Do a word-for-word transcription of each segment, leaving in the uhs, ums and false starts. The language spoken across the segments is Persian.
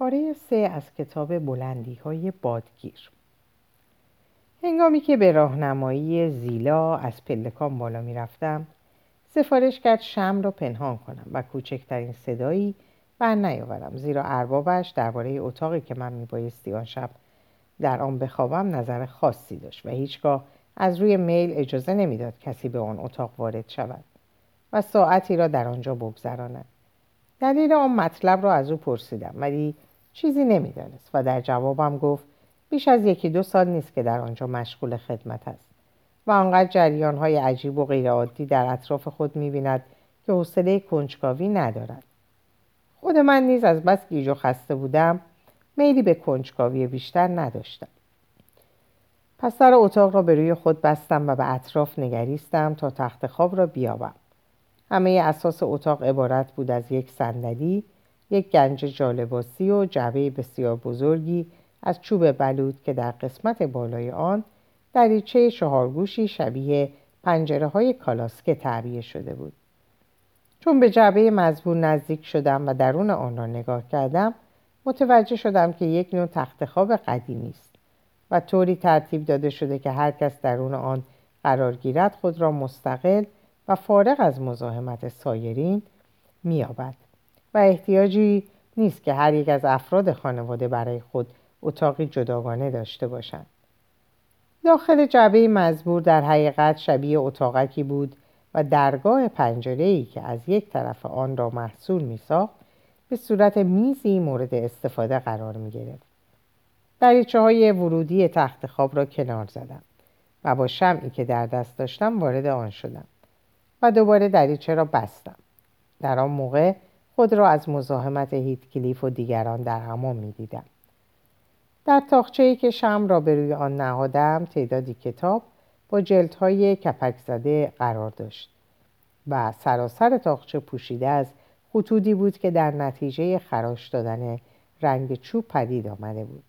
پاره سه از کتاب بلندی‌های بادگیر. هنگامی که به راهنمایی زیلا از پلکان بالا می رفتم، سفارش کرد شمع را پنهان کنم و کوچکترین صدایی بر نیاورم، زیرا اربابش درباره اتاقی که من می بایستی آن شب در آن بخوابم نظر خاصی داشت و هیچگاه از روی میل اجازه نمیداد کسی به آن اتاق وارد شود و ساعتی را در آنجا بگذراند. دلیل آن مطلب را از او پرسیدم ولی چیزی نمیدانست و در جوابم گفت بیش از یکی دو سال نیست که در آنجا مشغول خدمت است و آنقدر جریان‌های عجیب و غیرعادی در اطراف خود می‌بیند که حوصله کنجکاوی ندارد. خود من نیز از بس گیج و خسته بودم میلی به کنجکاوی بیشتر نداشتم. پس در اتاق را به روی خود بستم و به اطراف نگریستم تا تخت خواب را بیابم. همه اساس اتاق عبارت بود از یک صندلی، یک گنج جالباسی و جعبه بسیار بزرگی از چوب بلود که در قسمت بالای آن دریچه چهارگوشی شبیه پنجره‌های کالاسکه تعبیه شده بود. چون به جعبه مزبور نزدیک شدم و درون آن را نگاه کردم، متوجه شدم که یک نوع تخت خواب قدیمی است و طوری ترتیب داده شده که هر کس درون آن قرار گیرد خود را مستقل و فارغ از مزاحمت سایرین می‌یابد و احتیاجی نیست که هر یک از افراد خانواده برای خود اتاقی جداگانه داشته باشند. داخل جعبه مزبور در حقیقت شبیه اتاقکی بود و درگاه پنجره‌ای که از یک طرف آن را محصول می‌ساخت به صورت میزی مورد استفاده قرار می‌گرفت. دریچه‌های ورودی تخت خواب را کنار زدم و با شمعی که در دست داشتم وارد آن شدم و دوباره دریچه را بستم. در آن موقع خود را از مزاحمت هیتکلیف و دیگران در امان می‌دیدم. در تاقچه‌ای که شمع را به روی آن نهادم تعدادی کتاب با جلدهای کپک زده قرار داشت و سراسر تاقچه پوشیده از خطوطی بود که در نتیجه خراش دادن رنگ چوب پدید آمده بود.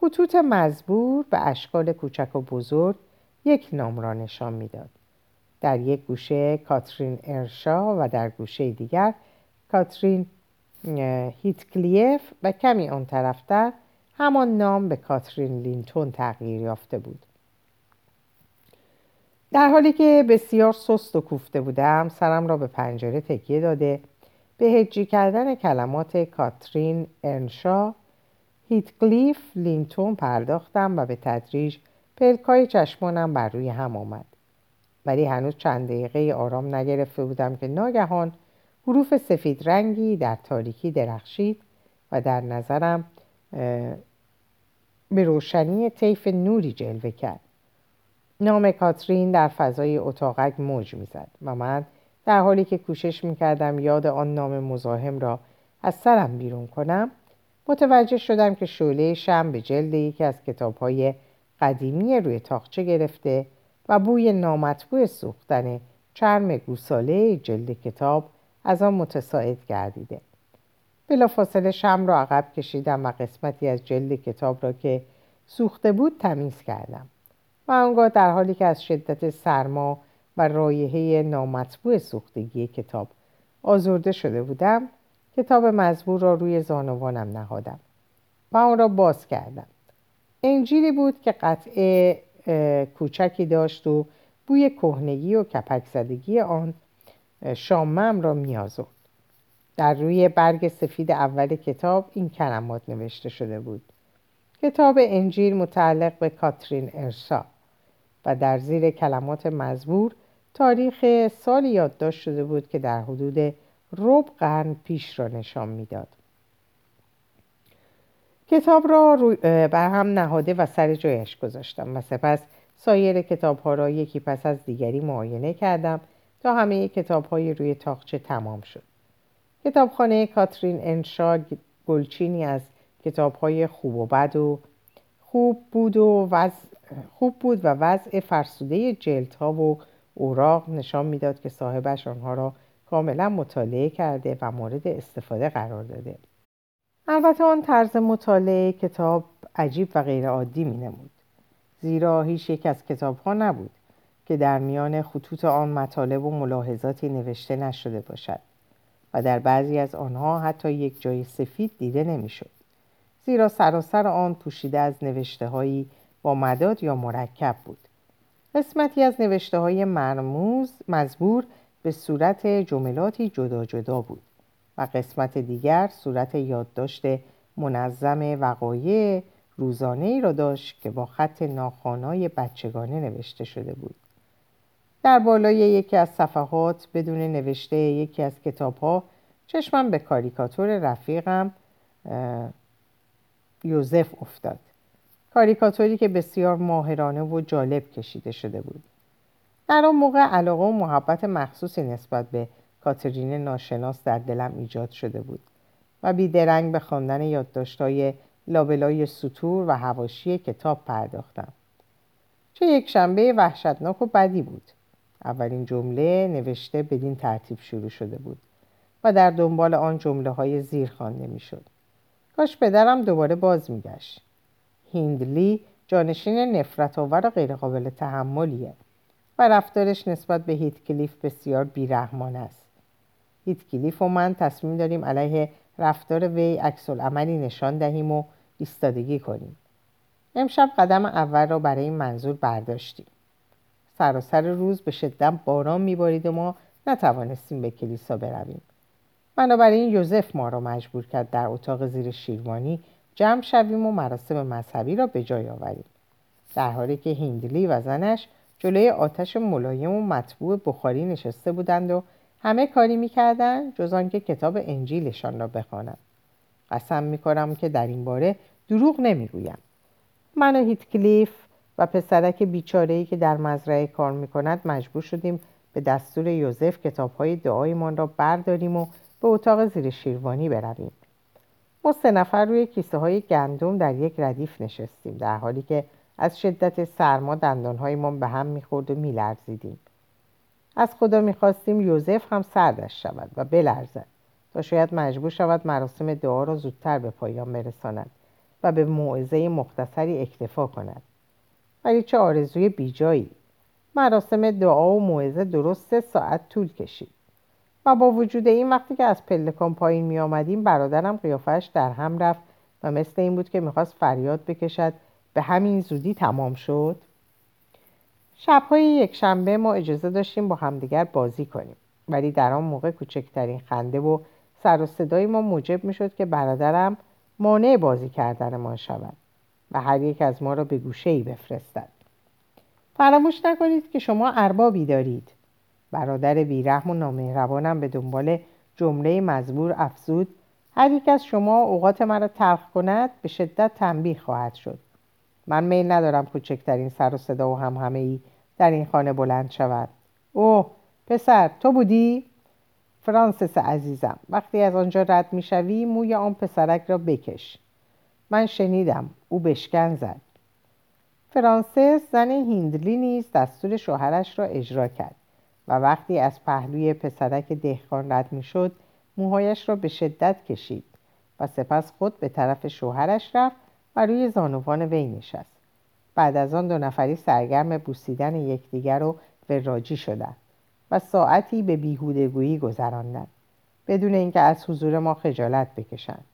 خطوط مزبور به اشکال کوچک و بزرگ یک نام را نشان می‌داد. در یک گوشه کاترین ارشا و در گوشه دیگر کاترین هیتکلیف و کمی آن طرفتر همان نام به کاترین لینتون تغییر یافته بود. در حالی که بسیار سست و کوفته بودم، سرم را به پنجره تکیه داده به هجی کردن کلمات کاترین ارشا هیتکلیف لینتون پرداختم و به تدریج پلکای چشمانم بر روی هم آمد. ولی هنوز چند دقیقه آرام نگرفته بودم که ناگهان حروف سفید رنگی در تاریکی درخشید و در نظرم به روشنی طیف نوری جلوه کرد. نام کاترین در فضای اتاقک موج می‌زد و من در حالی که کوشش می‌کردم یاد آن نام مزاحم را از سرم بیرون کنم، متوجه شدم که شعله شمع به جلد یکی از کتاب‌های قدیمی روی تاقچه گرفته و بوی نامطبوع سوختن چرم گوساله جلد کتاب از آن متصاعد گردیده. بلافاصله شمع را عقب کشیدم و قسمتی از جلد کتاب را که سوخته بود تمیز کردم و آنگاه در حالی که از شدت سرما و رایحه نامطبوع سوختگی کتاب آزرده شده بودم، کتاب مزبور را روی زانوانم نهادم و آن را باز کردم. انجیلی بود که قطعه کوچکی داشت و بوی کهنگی و کپک زدگی آن شامم را می‌آزرد. در روی برگ سفید اول کتاب این کلمات نوشته شده بود: کتاب انجیل متعلق به کاترین ارشا، و در زیر کلمات مزبور تاریخ سال یادداشت شده بود که در حدود ربع قرن پیش را نشان می‌داد. کتاب را بر هم نهاده و سر جایش گذاشتم و سپس سایر کتاب‌ها را یکی پس از دیگری معاینه کردم تا همه کتاب‌های روی تاقچه تمام شد. کتابخانه کاترین انشا گلچینی از کتاب‌های خوب و بد و خوب بود و وضع خوب بود و وضع فرسوده جلدها و اوراق نشان می‌داد که صاحبش آنها را کاملا مطالعه کرده و مورد استفاده قرار داده. البته آن طرز مطالعه کتاب عجیب و غیرعادی می‌نمود، زیرا هیچ یک از کتاب‌ها نبود که در میان خطوط آن مطالب و ملاحظاتی نوشته نشده باشد و در بعضی از آنها حتی یک جای سفید دیده نمی‌شد. زیرا سراسر آن پوشیده از نوشته‌هایی با مداد یا مرکب بود. قسمتی از نوشته‌های مرموز مزبور به صورت جملاتی جدا جدا بود و قسمت دیگر صورت یادداشت منظم وقایع روزانه‌ای را داشت که با خط ناخوانای بچگانه نوشته شده بود. در بالای یکی از صفحات بدون نوشته یکی از کتاب‌ها چشمم به کاریکاتور رفیقم یوزف افتاد. کاریکاتوری که بسیار ماهرانه و جالب کشیده شده بود. در آن موقع علاقه و محبت مخصوصی نسبت به کاترین ناشناس در دلم ایجاد شده بود و بیدرنگ به خواندن یادداشت‌های لابلای سطور و حواشی کتاب پرداختم. چه یک شنبه وحشتناک و بدی بود. اولین جمله نوشته بدین ترتیب شروع شده بود و در دنبال آن جمله‌های زیر خوانده می‌شد. کاش پدرم دوباره باز می‌گشت. هیندلی جانشین نفرت‌آور و غیرقابل تحملیه و رفتارش نسبت به هیتکلیف بسیار بی‌رحمانه است. هیتکلیف و من تصمیم داریم علیه رفتار وی عکس‌العملی نشان دهیم و ایستادگی کنیم. امشب قدم اول را برای این منظور برداشتیم. سراسر روز به شدت باران می‌بارید و ما نتوانستیم به کلیسا برویم. بنابراین یوزف ما را مجبور کرد در اتاق زیر شیروانی جمع شویم و مراسم مذهبی را به جای آوریم، در حالی که هیندلی و زنش جلوی آتش ملایم و مطبوع بخاری نشسته بودند و همه کاری می‌کردند جز آنکه کتاب انجیلشان را بخوانند. قسم می‌خورم که در این باره دروغ نمی‌گویم. من و هیتکلیف و پسرک بیچاره‌ای که در مزرعه کار می‌کند مجبور شدیم به دستور یوزف کتاب‌های دعایمان را برداریم و به اتاق زیر شیروانی برویم. ما سه نفر روی کیسه‌های گندم در یک ردیف نشستیم، در حالی که از شدت سرما دندان‌هایمان به هم می‌خورد و می‌لرزیدیم. از خدا می‌خواستیم یوزف هم سردش شود و بلرزد تا شاید مجبور شود مراسم دعا را زودتر به پایان برساند و به موعظه مختصری اکتفا کند. ولی چه آرزوی بیجایی! مراسم دعا و موعظه درست سه ساعت طول کشید و با وجود این وقتی که از پلکان پایین می آمدیم برادرم قیافه‌اش در هم رفت و مثل این بود که می‌خواست فریاد بکشد به همین زودی تمام شد. شب‌های یک شنبه ما اجازه داشتیم با همدیگر بازی کنیم، ولی در آن موقع کوچکترین خنده و سر و صدای ما موجب می‌شد که برادرم مانع بازی کردن ما شود و هر یک از ما را به گوشه‌ای بفرستد. فراموش نکنید که شما اربابی دارید. برادر بیرحم و نامهربانم به دنبال جمله مزبور افزود: هر یک از شما اوقات مرا تلخ کند به شدت تنبیه خواهد شد. من میل ندارم کوچکترین سر و صدا و همهمه ای در این خانه بلند شود. اوه پسر، تو بودی؟ فرانسیس عزیزم، وقتی از آنجا رد می شوی موی آن پسرک را بکش. من شنیدم او بشکن زد. فرانسیس زن هیندلی نیز دستور شوهرش را اجرا کرد و وقتی از پهلوی پسرک دهقان رد می شد موهایش را به شدت کشید و سپس خود به طرف شوهرش رفت و روی زانوان وی نشست. بعد از آن دو نفری سرگرم بوسیدن یکدیگر و وراجی شدند و ساعتی به بیهودگویی گذراندند بدون اینکه از حضور ما خجالت بکشند.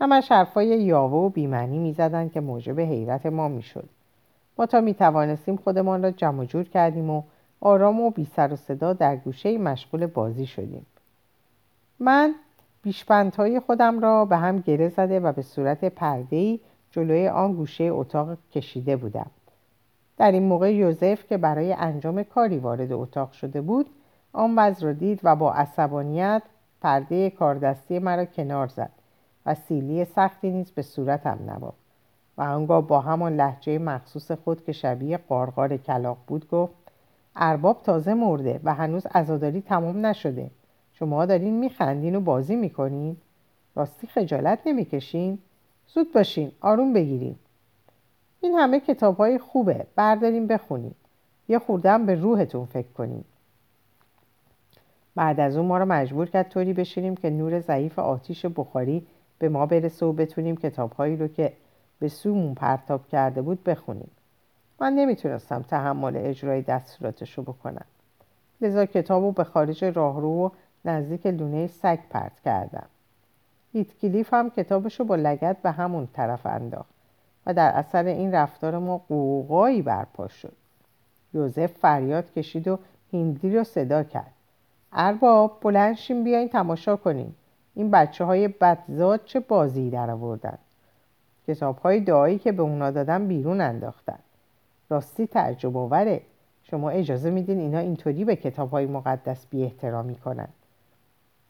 همش حرفای یاوه و بی‌معنی می‌زدند که موجب حیرت ما می‌شد. ما تا می‌توانستیم خودمان را جمع و جور کردیم و آرام و بی‌سر و صدا در گوشه‌ای مشغول بازی شدیم. من پیش‌پندهای خودم را به هم گره زده و به صورت پرده‌ای جلوی آن گوشه اتاق کشیده بودم. در این موقع یوزف که برای انجام کاری وارد اتاق شده بود آن وضع را دید و با عصبانیت پرده کاردستی مرا کنار زد و سیلی سختی نیز به صورتم نواخت و آنگاه با همان لهجه مخصوص خود که شبیه قارقار کلاغ بود گفت: ارباب تازه مرده و هنوز عزاداری تمام نشده. شما دارین میخندین و بازی میکنین؟ راستی خجالت نمیکشین؟ زود باشین، آروم بگیریم. این همه کتاب‌های خوبه، برداریم بخونیم. یه خوردم به روحتون فکر کنیم. بعد از اون ما رو مجبور کرد طوری بشینیم که نور ضعیف آتیش بخاری به ما برسه و بتونیم کتاب‌هایی رو که به سومون پرتاب کرده بود بخونیم. من نمیتونستم تحمل اجرای دستوراتشو بکنم. لذا کتابو به خارج راهرو و نزدیک لونه سگ پرت کردم. هیتکلیف هم کتابشو با لگد به همون طرف انداخت و در اثر این رفتار ما قوقایی برپا شد. یوزف فریاد کشید و هیندلی رو صدا کرد. ارباب بلنشیم بیاین تماشا کنیم. این بچه های بدزاد چه بازی در آوردن. کتاب های دعایی که به اونا دادن بیرون انداختن. راستی تعجب آوره. شما اجازه میدین اینا اینطوری به کتاب های مقدس بی احترامی کنن.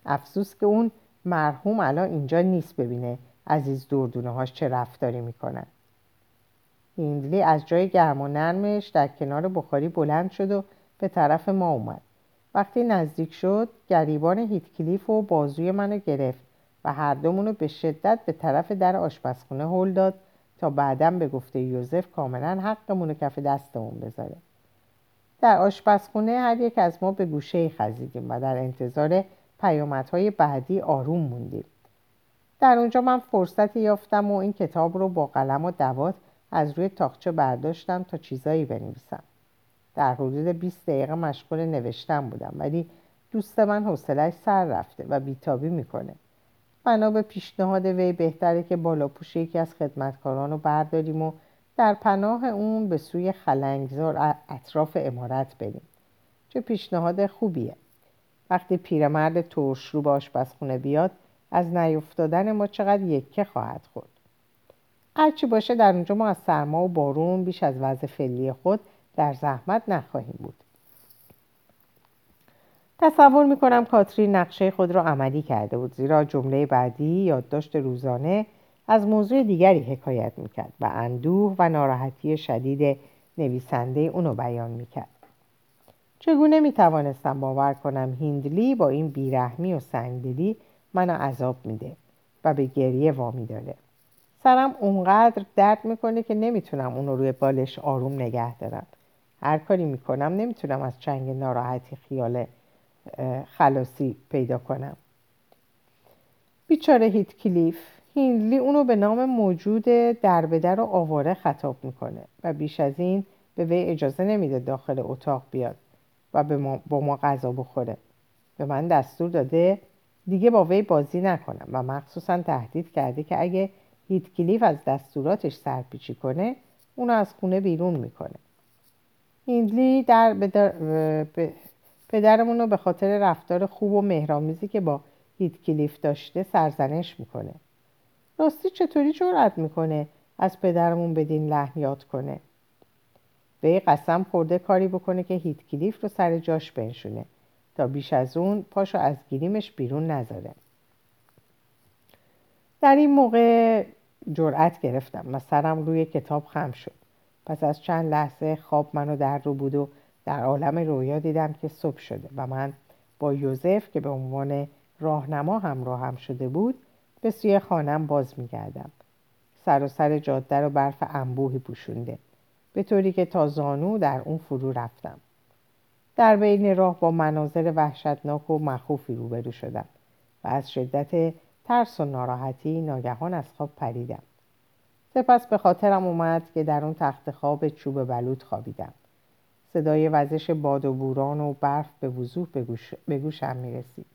افسوس که اون مرحوم الان اینجا نیست ببینه عزیز دردونه هاش چه رفتاری میکنن. هیندلی از جای گرم و نرمش در کنار بخاری بلند شد و به طرف ما اومد. وقتی نزدیک شد گریبان هیتکلیف و بازوی منو گرفت و هر دومونو به شدت به طرف در آشپزخونه هل داد تا بعدم به گفته یوزف کاملا حقمونو کف دستمون بذاره. در آشپزخونه هر یک از ما به گوشه‌ای خزیدیم و در انتظار پیامدهای بعدی آروم موندیم. در اونجا من فرصتی یافتم و این کتاب رو با قلم و دوات از روی تاقچه برداشتم تا چیزایی بنویسم. در حدود بیست دقیقه مشغول نوشتن بودم ولی دوست من حوصله‌اش سر رفته و بیتابی میکنه. بنا به پیشنهاد وی بهتره که بالاپوش یکی از خدمتکاران رو برداریم و در پناه اون به سوی خلنگزار اطراف عمارت بریم. چه پیشنهاد خوبیه. وقتی پیرمرد ترش رو به آشپزخونه بیاد از نیفتادن ما چقدر یکه خواهد خورد. هرچی باشه در اونجا ما از سرما و بارون بیش از وضع فعلی خود در زحمت نخواهیم بود. تصور میکنم کاترین نقشه خود را عملی کرده بود زیرا جمله بعدی یادداشت روزانه از موضوع دیگری حکایت میکرد و اندوه و ناراحتی شدید نویسنده اونو بیان میکرد. چگونه میتوانستم باور کنم هیندلی با این بیرحمی و سنگدلی منو عذاب میده و به گریه وامی داره. سرم اونقدر درد میکنه که نمیتونم اونو روی بالش آروم نگه دارم. هر کاری میکنم نمیتونم از چنگ ناراحتی خیال خلاصی پیدا کنم. بیچاره هیتکلیف. هیندلی اونو به نام موجود در به در و آواره خطاب میکنه و بیش از این به وی اجازه نمیده داخل اتاق بیاد و به ما با ما غذا بخوره. به من دستور داده دیگه با وی بازی نکنم و مخصوصا تهدید کرده که اگه هیتکلیف از دستوراتش سرپیچی کنه اونو از خونه بیرون میکنه. هیندلی در بدر... ب... پدرمونو به خاطر رفتار خوب و مهرآمیزی که با هیتکلیف داشته سرزنش میکنه. راستی چطوری جرأت میکنه از پدرمون بدین لحن یاد کنه؟ وی قسم خورده کاری بکنه که هیتکلیف رو سر جاش بنشونه تا بیش از اون پاشو از گلیمش بیرون نذاره. در این موقع جرأت گرفتم و سرم روی کتاب خم شد. پس از چند لحظه خواب منو در رو بود و در عالم رویا دیدم که صبح شده و من با یوزف که به عنوان راهنما همراهم شده بود به سوی خانم باز می‌گردم. سراسر جاده رو برف انبوهی پوشونده به طوری که تا زانو در اون فرو رفتم. در بین راه با مناظر وحشتناک و مخوفی روبرو شدم و از شدت ترس و ناراحتی ناگهان از خواب پریدم. سپس به خاطرم اومد که در اون تخت خواب چوب بلوط خوابیدم. صدای وزش باد و بوران و برف به وضوح به گوش به گوشم میرسید.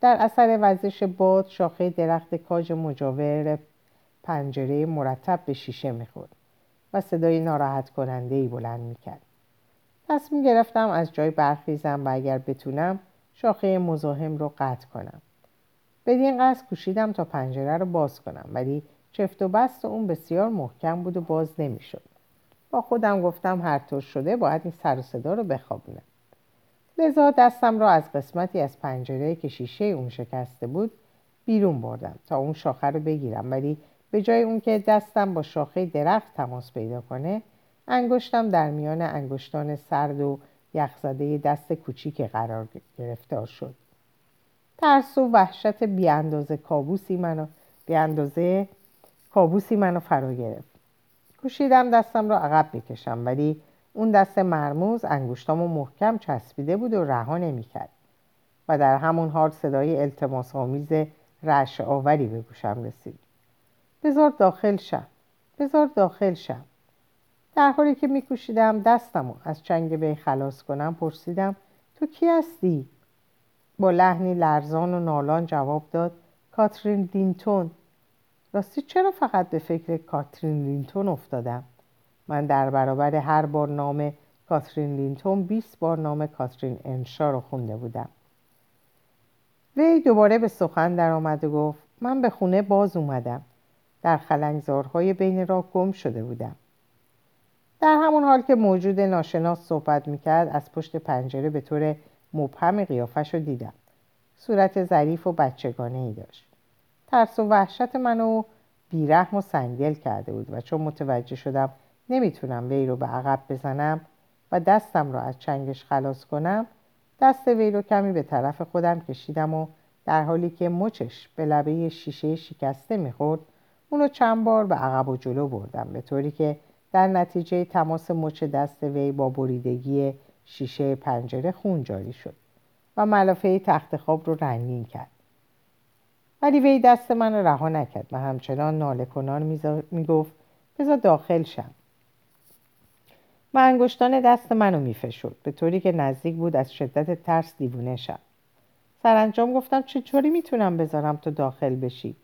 در اثر وزش باد شاخه درخت کاج مجاور پنجره مرتب به شیشه میخورد و صدای ناراحت کننده‌ای بلند میکرد. تصمیم گرفتم از جای برخیزم و اگر بتونم شاخه مزاحم رو قطع کنم. بدین قصد کوشیدم تا پنجره رو باز کنم ولی چفت و بست اون بسیار محکم بود و باز نمیشد. با خودم گفتم هر طور شده باید این سر و صدا رو بخوابونم. لذا دستم رو از قسمتی از پنجره که شیشه اون شکسته بود بیرون بردم تا اون شاخه رو بگیرم ولی به جای اون که دستم با شاخه درخت تماس پیدا کنه انگشتم در میان انگشتان سرد و یخزده دست کوچیک قرار گرفتار شد. ترس و وحشت بی اندازه کابوسی منو بی اندازه کابوسی منو فرا گرفت. کوشیدم دستم رو عقب بکشم ولی اون دست مرموز انگشتامو محکم چسبیده بود و رها نمی‌کرد و در همون حال صدای التماس‌آمیز رعشه‌آوری به گوشم رسید. بذار داخل شم. بذار داخل شم. در حالی که می‌کوشیدم دستمو از چنگ به خلاص کنم پرسیدم تو کی هستی؟ با لحنی لرزان و نالان جواب داد کاترین لینتون. راستی چرا فقط به فکر کاترین لینتون افتادم؟ من در برابر هر بار نام کاترین لینتون بیست بار نام کاترین ارشا رو خونده بودم. وی دوباره به سخن در آمد و گفت من به خونه باز اومدم. در خلنگزارهای بین راه گم شده بودم. در همون حال که موجود ناشناس صحبت میکرد از پشت پنجره به طور مبهم قیافش رو دیدم. صورت ظریف و بچگانه ای داشت. ترس و وحشت منو بیرحم و سنگدل کرده بود و چون متوجه شدم نمیتونم وی رو به عقب بزنم و دستم رو از چنگش خلاص کنم، دست وی رو کمی به طرف خودم کشیدم و در حالی که مچش به لبه شیشه شکسته میخورد اونو چند بار به عقب و جلو بردم، به طوری که در نتیجه تماس مچ دست وی با بریدگی شیشه پنجره خون جاری شد و ملافه تخت خواب رو رنگین کرد. ولی وی دست من رو رها نکرد و همچنان ناله کنان میگفت بذار داخل شم و انگشتان دست منو میفشرد، به طوری که نزدیک بود از شدت ترس دیوونه شم. سرانجام گفتم چطوری میتونم بذارم تو داخل بشی؟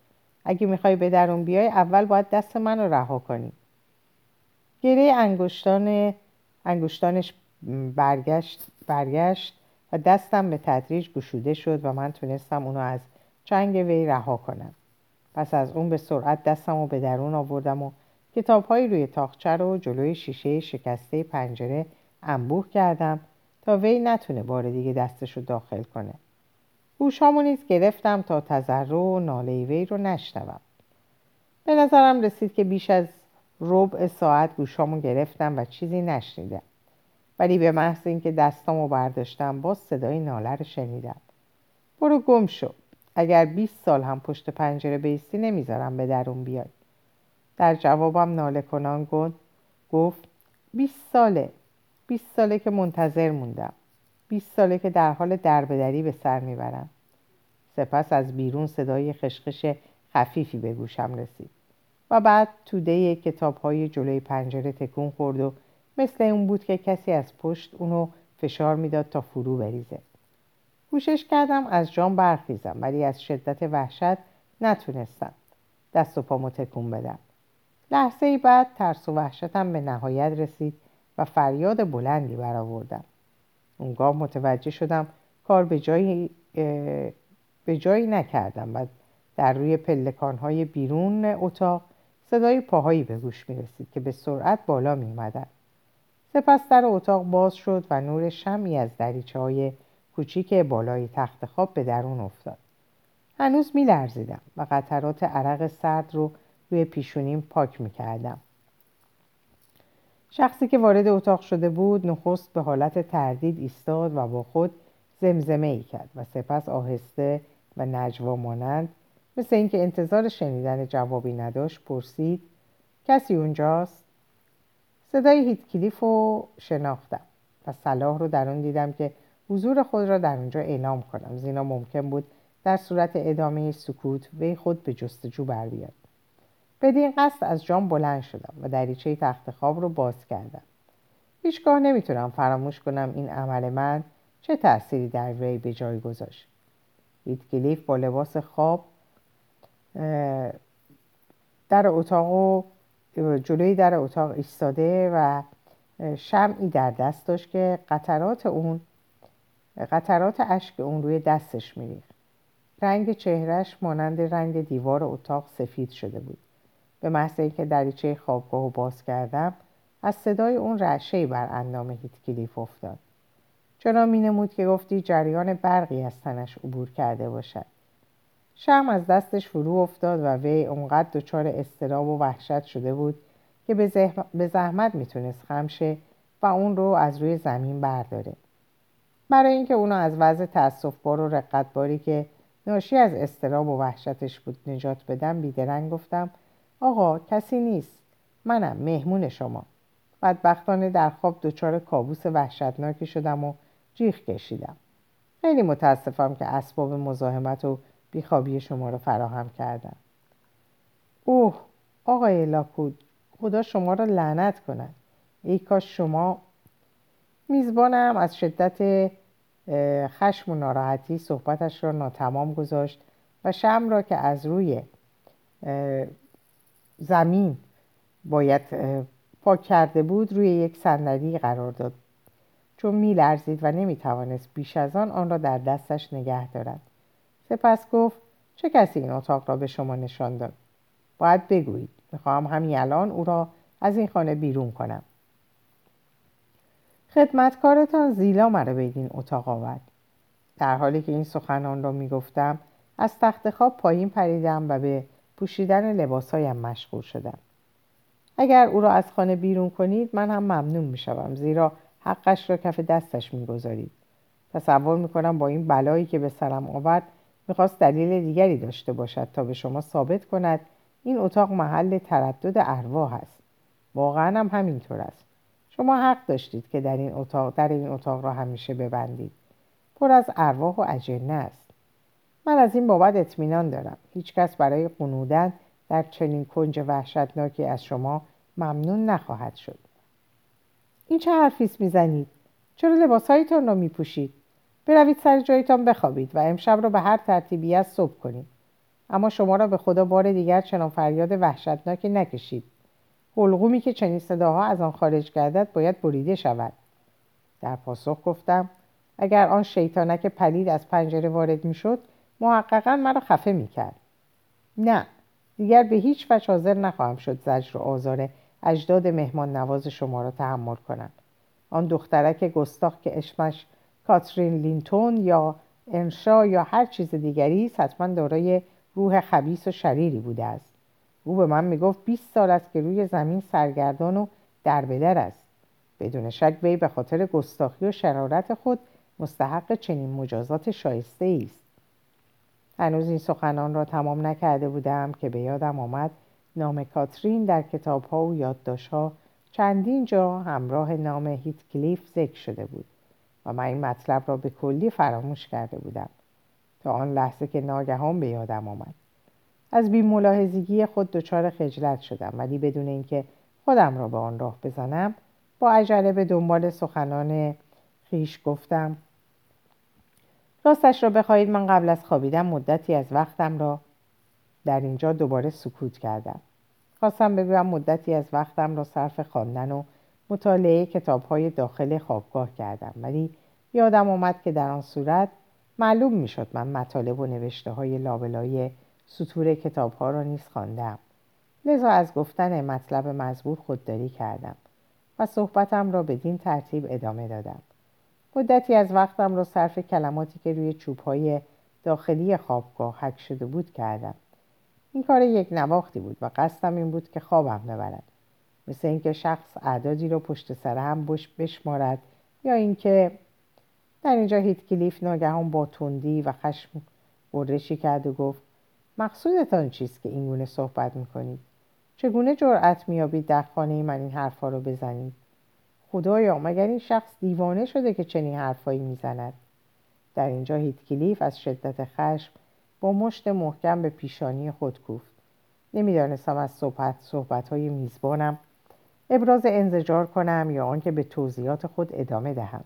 اگه میخوای به درون بیای اول باید دست منو رها کنی. گره انگشتان انگشتانش برگشت برگشت و دستم به تدریج گشوده شد و من تونستم اونو از چنگ وی رها کنم. پس از اون به سرعت دستمو به درون آوردم و کتاب‌های روی تاقچه رو جلوی شیشه شکسته پنجره انبوه کردم تا وی نتونه بار دیگه دستشو داخل کنه. گوشامو نیز گرفتم تا تضرع و ناله وی رو نشنوم. به نظرم رسید که بیش از ربع ساعت گوشامو گرفتم و چیزی نشنیدم. ولی به محض اینکه دستامو برداشتم باز صدای ناله رو شنیدم. برو گم شو. اگر بیست سال هم پشت پنجره بیستی نمیذارم به درون بیای. در جوابم ناله کنان گفت بیست ساله بیست ساله که منتظر موندم، بیست ساله که در حال دربدری به سر میبرم. سپس از بیرون صدای خشخش خفیفی به گوشم رسید و بعد توده کتاب‌های جلوی پنجره تکون خورد و مثل اون بود که کسی از پشت اونو فشار میداد تا فرو بریزه. کوشش کردم از جام برخیزم ولی از شدت وحشت نتونستم دست و پامو تکون بدم. لحظه‌ای بعد ترس و وحشتم به نهایت رسید و فریاد بلندی برآوردم. اونگاه متوجه شدم کار به جایی به جایی نکردم و در روی پلکان‌های بیرون اتاق صدای پاهایی به گوش می‌رسید که به سرعت بالا می‌آمدند. سپس در اتاق باز شد و نور شمعی از دریچه‌های کوچیک بالای تخت خواب به درون افتاد. هنوز می‌لرزیدم و قطرات عرق سرد رو روی پیشونیم پاک میکردم. شخصی که وارد اتاق شده بود نخست به حالت تردید ایستاد و با خود زمزمه ای کرد و سپس آهسته و نجوا مانند مثل اینکه انتظار شنیدن جوابی نداشت پرسید کسی اونجاست؟ صدای هیتکلیف رو شناختم و صلاح رو در اون دیدم که حضور خود را در اونجا اعلام کنم، زیرا ممکن بود در صورت ادامه سکوت وی خود به جستجو بر بیاد. بدین قصد از جام بلند شدم و دریچه تخت خواب رو باز کردم. هیچگاه نمیتونم فراموش کنم این عمل من چه تأثیری در وی به جای گذاشت. هیتکلیف با لباس خواب در اتاق جلوی در اتاق ایستاده و شمعی در دست داشت که قطرات اون قطرات اشک اون روی دستش می‌ریخت. رنگ چهرهش مانند رنگ دیوار اتاق سفید شده بود. به محض اینکه دریچه خوابگاهو باز کردم از صدای اون رعشه‌ای بر اندام هیتکلیف افتاد. چرا مینمود که گفتی جریان برقی از تنش عبور کرده باشد. شمع از دستش فرو افتاد و وی اونقدر دچار اضطراب و وحشت شده بود که به, زحم... به زحمت میتونست خم شه و اون رو از روی زمین برداره. برای اینکه اونو از وضع تأسف‌بار و رقت‌باری که ناشی از اضطراب و وحشتش بود نجات بدم بیدرنگ گفتم آقا کسی نیست، منم مهمون شما. بدبختانه در خواب دچار کابوس وحشتناکی شدم و جیغ کشیدم. خیلی متاسفم که اسباب مزاحمت و بیخوابی شما رو فراهم کردم. اوه آقای لاکوود، خدا شما رو لعنت کند. ای کاش شما... میزبانم از شدت خشم و ناراحتی صحبتش را ناتمام گذاشت و شمع را که از روی زمین باید پاک کرده بود روی یک صندلی قرار داد، چون می‌لرزید و نمی‌توانست بیش از آن آن را در دستش نگه دارد. سپس گفت: چه کسی این اتاق را به شما نشان داد؟ باید بگویید، می‌خواهم همین الان او را از این خانه بیرون کنم. خدمتکارتان زیلا مرا به این اتاق آورد. در حالی که این سخنان را می‌گفتم، از تخت خواب پایین پریدم و به پوشیدن لباسهایم مشغول شدم. اگر او را از خانه بیرون کنید، من هم ممنون می‌شوم، زیرا حقش را کف دستش می‌گذارید. تصور می‌کنم با این بلایی که به سرم آورد، می‌خواست دلیل دیگری داشته باشد تا به شما ثابت کند این اتاق محل تردد ارواح است. واقعاً هم همینطور است. شما حق داشتید که در این اتاق در این اتاق را همیشه ببندید. پر از ارواح و اجنه است. من از این بابت اطمینان دارم. هیچ کس برای قنودن در چنین کنج وحشتناکی از شما ممنون نخواهد شد. این چه حرفی است میزنید؟ چرا لباسهایتان را میپوشید؟ بروید سر جایتان بخوابید و امشب را به هر ترتیبی از صبح کنید. اما شما را به خدا بار دیگر چنان فریاد وحشتناکی نکشید. حلقومی که چنین صداها از آن خارج گردد باید بریده شود. در پاسخ گفتم: اگر آن شیطانک پلید از پنجره وارد میشد، محققا مرا خفه میکرد. نه، دیگر به هیچ وجه حاضر نخواهم شد زجر و آزار اجداد مهمان نواز شما را تحمل کنم. آن دخترک گستاخ که اسمش کاترین لینتون یا ارشا یا هر چیز دیگری است، حتما دارای روح خبیث و شریری بوده است. او به من میگفت بیست سال است که روی زمین سرگردان و دربدر است. بدون شک وی به خاطر گستاخی و شرارت خود مستحق چنین مجازات شایسته است. هنوز این سخنان را تمام نکرده بودم که به یادم آمد نام کاترین در کتاب‌ها و یادداشت‌ها چندین جا همراه نام هیتکلیف ذکر شده بود و من این مطلب را به کلی فراموش کرده بودم تا آن لحظه که ناگهان به یادم آمد. از بی‌ملاحظگی خود دچار خجلت شدم، ولی بدون اینکه خودم را به آن راه بزنم با عجله به دنبال سخنان خویش گفتم: راستش را بخواهید، من قبل از خوابیدن مدتی از وقتم را در اینجا دوباره سکوت کردم. خواستم بگویم مدتی از وقتم را صرف خواندن و مطالعه کتاب‌های داخل خوابگاه کردم، ولی یادم آمد که در آن صورت معلوم می‌شد من مطالب و نوشته‌های لابلای سطور کتاب‌ها را نیز خواندم. لذا از گفتن مطلب مزبور خودداری کردم و صحبتم را بدین ترتیب ادامه دادم. مدتی از وقتم را صرف کلماتی که روی چوب‌های داخلی خوابگاه حک شده بود کردم. این کار یک نواختی بود و قصدم این بود که خوابم ببرد، مثل اینکه شخص اعدادی را پشت سر هم بشمارد یا اینکه در اینجا هیتکلیف ناگهان با تندی و خشم غرشی کرد و گفت: مقصودتان چیست که اینگونه صحبت میکنید؟ چگونه جرأت میابید در خانه من این حرفا رو بزنید؟ خدایا، مگر این شخص دیوانه شده که چنین حرفایی میزند؟ در اینجا هیتکلیف از شدت خشم با مشت محکم به پیشانی خود کوفت. نمیدانستم از صحبت صحبت‌های میزبانم ابراز انزجار کنم یا آنکه به توضیحات خود ادامه دهم،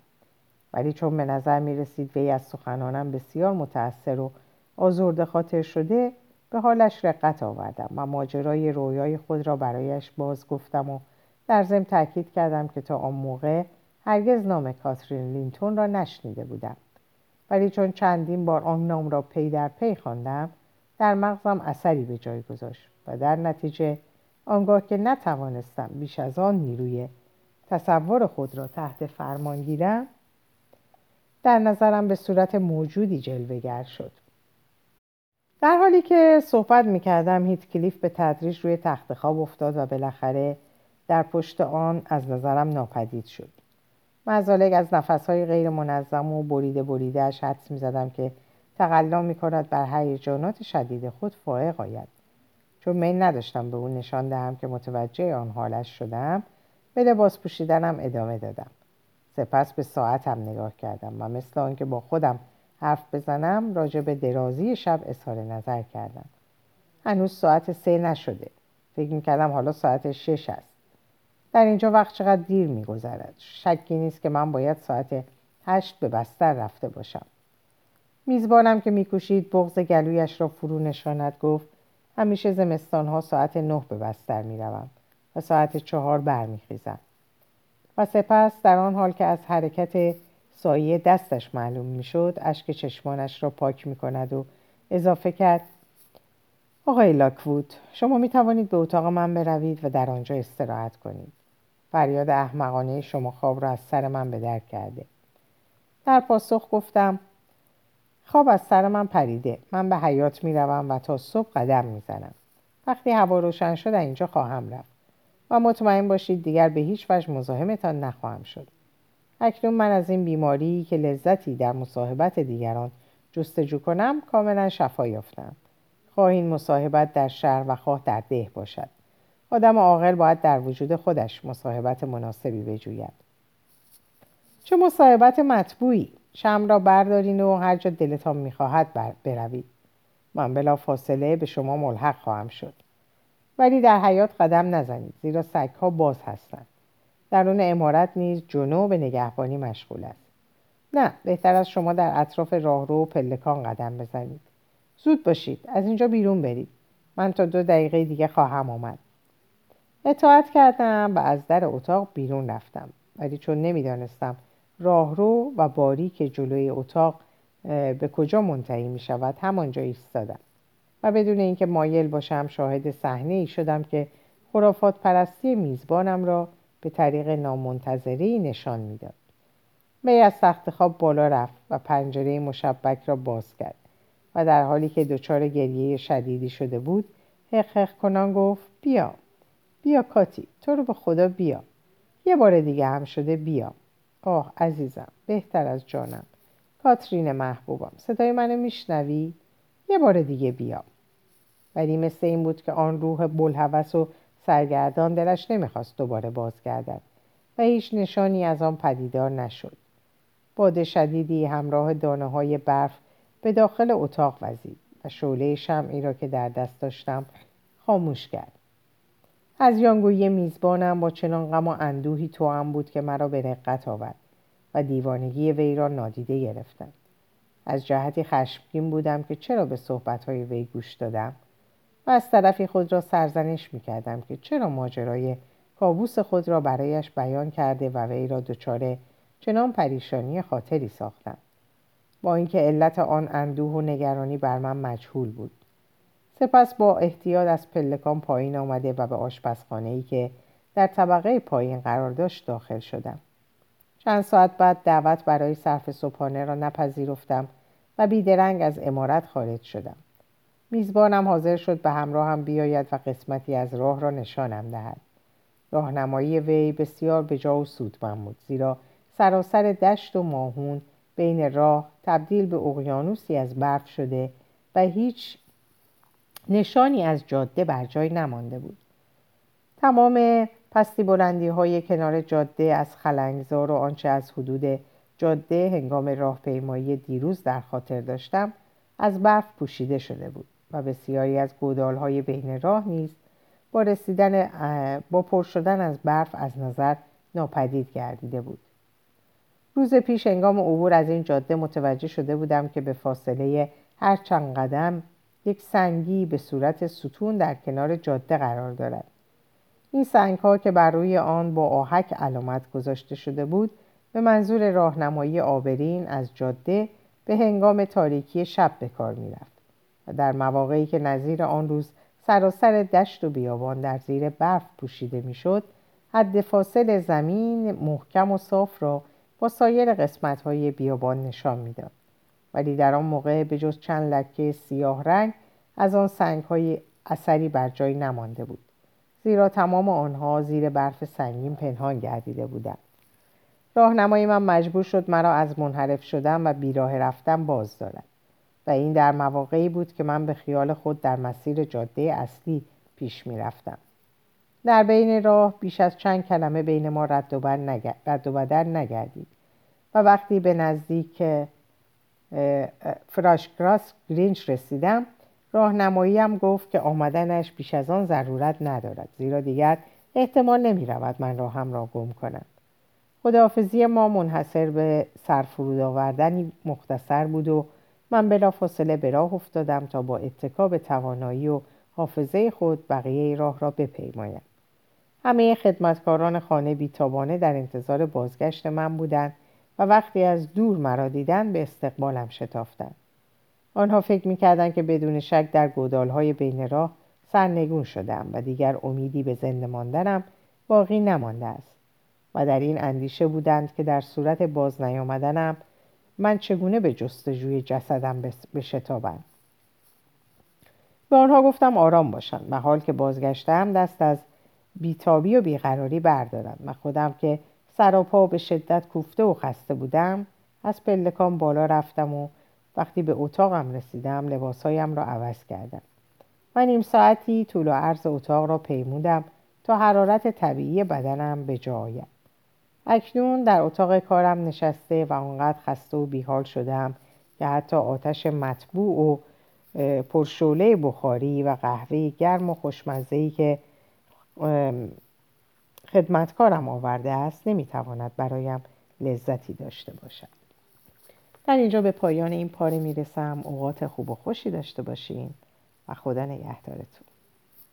ولی چون به نظر می رسید وی از سخنانم بسیار متأثر و آزرده خاطر شده، به حالش رقت آوردم و ماجرای رویای خود را برایش باز گفتم و در ضمن تأکید کردم که تا آن موقع هرگز نام کاترین لینتون را نشنیده بودم، ولی چون چندین بار آن نام را پی در پی خواندم، در مغزم اثری به جای گذاشت و در نتیجه آنگاه که نتوانستم بیش از آن نیروی تصور خود را تحت فرمان گیرم، در نظرم به صورت موجودی جلوه‌گر شد. در حالی که صحبت می‌کردم، هیتکلیف به تدریج روی تخت خواب افتاد و بالاخره در پشت آن از نظرم ناپدید شد. مزالک از نفس‌های غیر منظم و بریده بریده‌اش حدس می‌زدم که تقلا می‌کند بر هیجانات شدید خود فائق آید. چون میل نداشتم به اون نشان دهم که متوجه آن حالش شدم، به لباس پوشیدنم ادامه دادم. سپس به ساعتم نگاه کردم و مثل آنکه با خودم حرف بزنم راجع به درازی شب اظهار نظر کردم. هنوز ساعت سه نشده. فکر می‌کردم حالا ساعت شش است. در اینجا وقت چقدر دیر می‌گذرد. شکی نیست که من باید ساعت هشت به بستر رفته باشم. میزبانم که میکوشید بغض گلویش را فرو نشاند گفت همیشه زمستانها ساعت نه به بستر میروم و ساعت چهار برمیخیزم. و سپس در آن حال که از حرکت سایه دستش معلوم میشد اشک چشمانش را پاک میکند و اضافه کرد آقای لاکوود شما میتوانید به اتاق من بروید و در آنجا استراحت کنید. فریاد احمقانه شما خواب را از سر من به در کرده. در پاسخ گفتم خواب از سر من پریده. من به حیاط میروم و تا صبح قدم میزنم. وقتی هوا روشن شد اینجا خواهم رفت و مطمئن باشید دیگر به هیچ وجه مزاحمتان نخواهم شد. اکنون من از این بیماری که لذتی در مصاحبت دیگران جستجو کنم کاملا شفا یافتم. خواه این مصاحبت در شهر و خواه در ده باشد. آدم عاقل باید در وجود خودش مصاحبت مناسبی بجوید. چه مصاحبت مطبوعی. شم را بردارین و هر جا دلتان میخواهد بروید. من بلا فاصله به شما ملحق خواهم شد. ولی در حیاط قدم نزنید زیرا سگ‌ها باز هستند. درون عمارت نیز جنو به نگهبانی مشغول است. نه، بهتر از شما در اطراف راهرو و پلکان قدم بزنید. زود باشید، از اینجا بیرون برید. من تا دو دقیقه دیگه خواهم آمد. اطاعت کردم و از در اتاق بیرون رفتم. ولی چون نمیدانستم راهرو و باری که جلوی اتاق به کجا منتهی می شود همانجا ایستادم و بدون اینکه مایل باشم شاهد صحنه ای شدم که خرافات پرستی میزبانم را به طریق نامنتظره‌ای نشان میداد. می از تخت خواب بالا رفت و پنجره مشبک را باز کرد و در حالی که دچار گریه شدیدی شده بود هق هق کنان گفت بیا بیا کاتی، تو رو به خدا بیا، یه بار دیگه هم شده بیا. آه عزیزم، بهتر از جانم، کاترین محبوبم، صدای منو میشنوی؟ یه بار دیگه بیا. ولی مثل این بود که آن روح بلهوس و سرگردان دلش نمیخواست دوباره بازگردد و هیچ نشانی از آن پدیدار نشد. باد شدیدی همراه دانه های برف به داخل اتاق وزید و شعله شمعی را که در دست داشتم خاموش کرد. از یانگویی میزبانم با چنان غم و اندوهی توام بود که مرا به رقت آورد و دیوانگی وی را نادیده گرفتم. از جهتی خشمگین بودم که چرا به صحبت‌های وی گوش دادم و از طرفی خود را سرزنش می‌کردم که چرا ماجرای کابوس خود را برایش بیان کرده و وی را دچار چنان پریشانی خاطری ساختم. با اینکه علت آن اندوه و نگرانی بر من مجهول بود. سپس با احتیاط از پلکان پایین آمده و به آشپزخانه‌ای که در طبقه پایین قرار داشت داخل شدم. چند ساعت بعد دعوت برای صرف صبحانه را نپذیرفتم و بیدرنگ از عمارت خارج شدم. میزبانم حاضر شد به همراهم بیاید و قسمتی از راه را نشانم دهد. راهنمایی وی بسیار بجا و سودمند بود زیرا سراسر دشت و ماهون بین راه تبدیل به اقیانوسی از برف شده و هیچ نشانی از جاده بر جای نمانده بود. تمام پستی بلندی های کنار جاده از خلنگزار و آنچه از حدود جاده هنگام راهپیمایی دیروز در خاطر داشتم از برف پوشیده شده بود و بسیاری از گودال های بین راه نیز با رسیدن با پر شدن از برف از نظر ناپدید گردیده بود. روز پیش هنگام عبور از این جاده متوجه شده بودم که به فاصله هر چند قدم یک سنگی به صورت ستون در کنار جاده قرار دارد. این سنگ‌ها که بر روی آن با آهک علامت گذاشته شده بود به منظور راهنمایی عابرین از جاده به هنگام تاریکی شب به کار می‌رفت و در مواقعی که نظیر آن روز سراسر دشت و بیابان در زیر برف پوشیده می‌شد حد فاصل زمین محکم و صاف را با سایر قسمت‌های بیابان نشان می‌داد. ولی در آن موقع به جز چند لکه سیاه رنگ از آن سنگ‌های اثری بر جای نمانده بود زیرا تمام آنها زیر برف سنگین پنهان گردیده بودند. راهنمای من مجبور شد مرا از منحرف شدن و بیراه رفتن باز دارد و این در مواقعی بود که من به خیال خود در مسیر جاده اصلی پیش می رفتم. در بین راه بیش از چند کلمه بین ما رد و بدل نگردید و وقتی به نزدیک فراشگراس گرینج رسیدم راهنماییم گفت که آمدنش بیش از آن ضرورت ندارد زیرا دیگر احتمال نمی رود من را هم را گم کنم. خداحافظی ما منحصر به سرفرود آوردنی مختصر بود و من بلافاصله به راه افتادم تا با اتکا به توانایی و حافظه خود بقیه راه را بپیمایم. همه خدمتکاران خانه بیتابانه در انتظار بازگشت من بودند و وقتی از دور مرا دیدند به استقبالم شتافتند. آنها فکر می‌کردند که بدون شک در گودال‌های بین راه سرنگون شدم و دیگر امیدی به زنده ماندنم باقی نمانده است و در این اندیشه بودند که در صورت باز نیامدنم من چگونه به جستجوی جسدم بشتابم. به آنها گفتم آرام باشند و حال که بازگشتم دست از بیتابی و بیقراری بردارم و خودم که سراپا به شدت کوفته و خسته بودم از پلکان بالا رفتم و وقتی به اتاقم رسیدم لباسهایم را عوض کردم. من نیم ساعتی طول و عرض اتاق را پیمودم تا حرارت طبیعی بدنم به جا آید. اکنون در اتاق کارم نشسته و آنقدر خسته و بیحال شدم که حتی آتش مطبوع و پرشعله بخاری و قهوه گرم و خوشمزه‌ای که خدمتکارم آورده است نمیتواند برایم لذتی داشته باشد. من اینجا به پایان این پاره میرسم. اوقات خوب و خوشی داشته باشین و خدا نگهدارتون.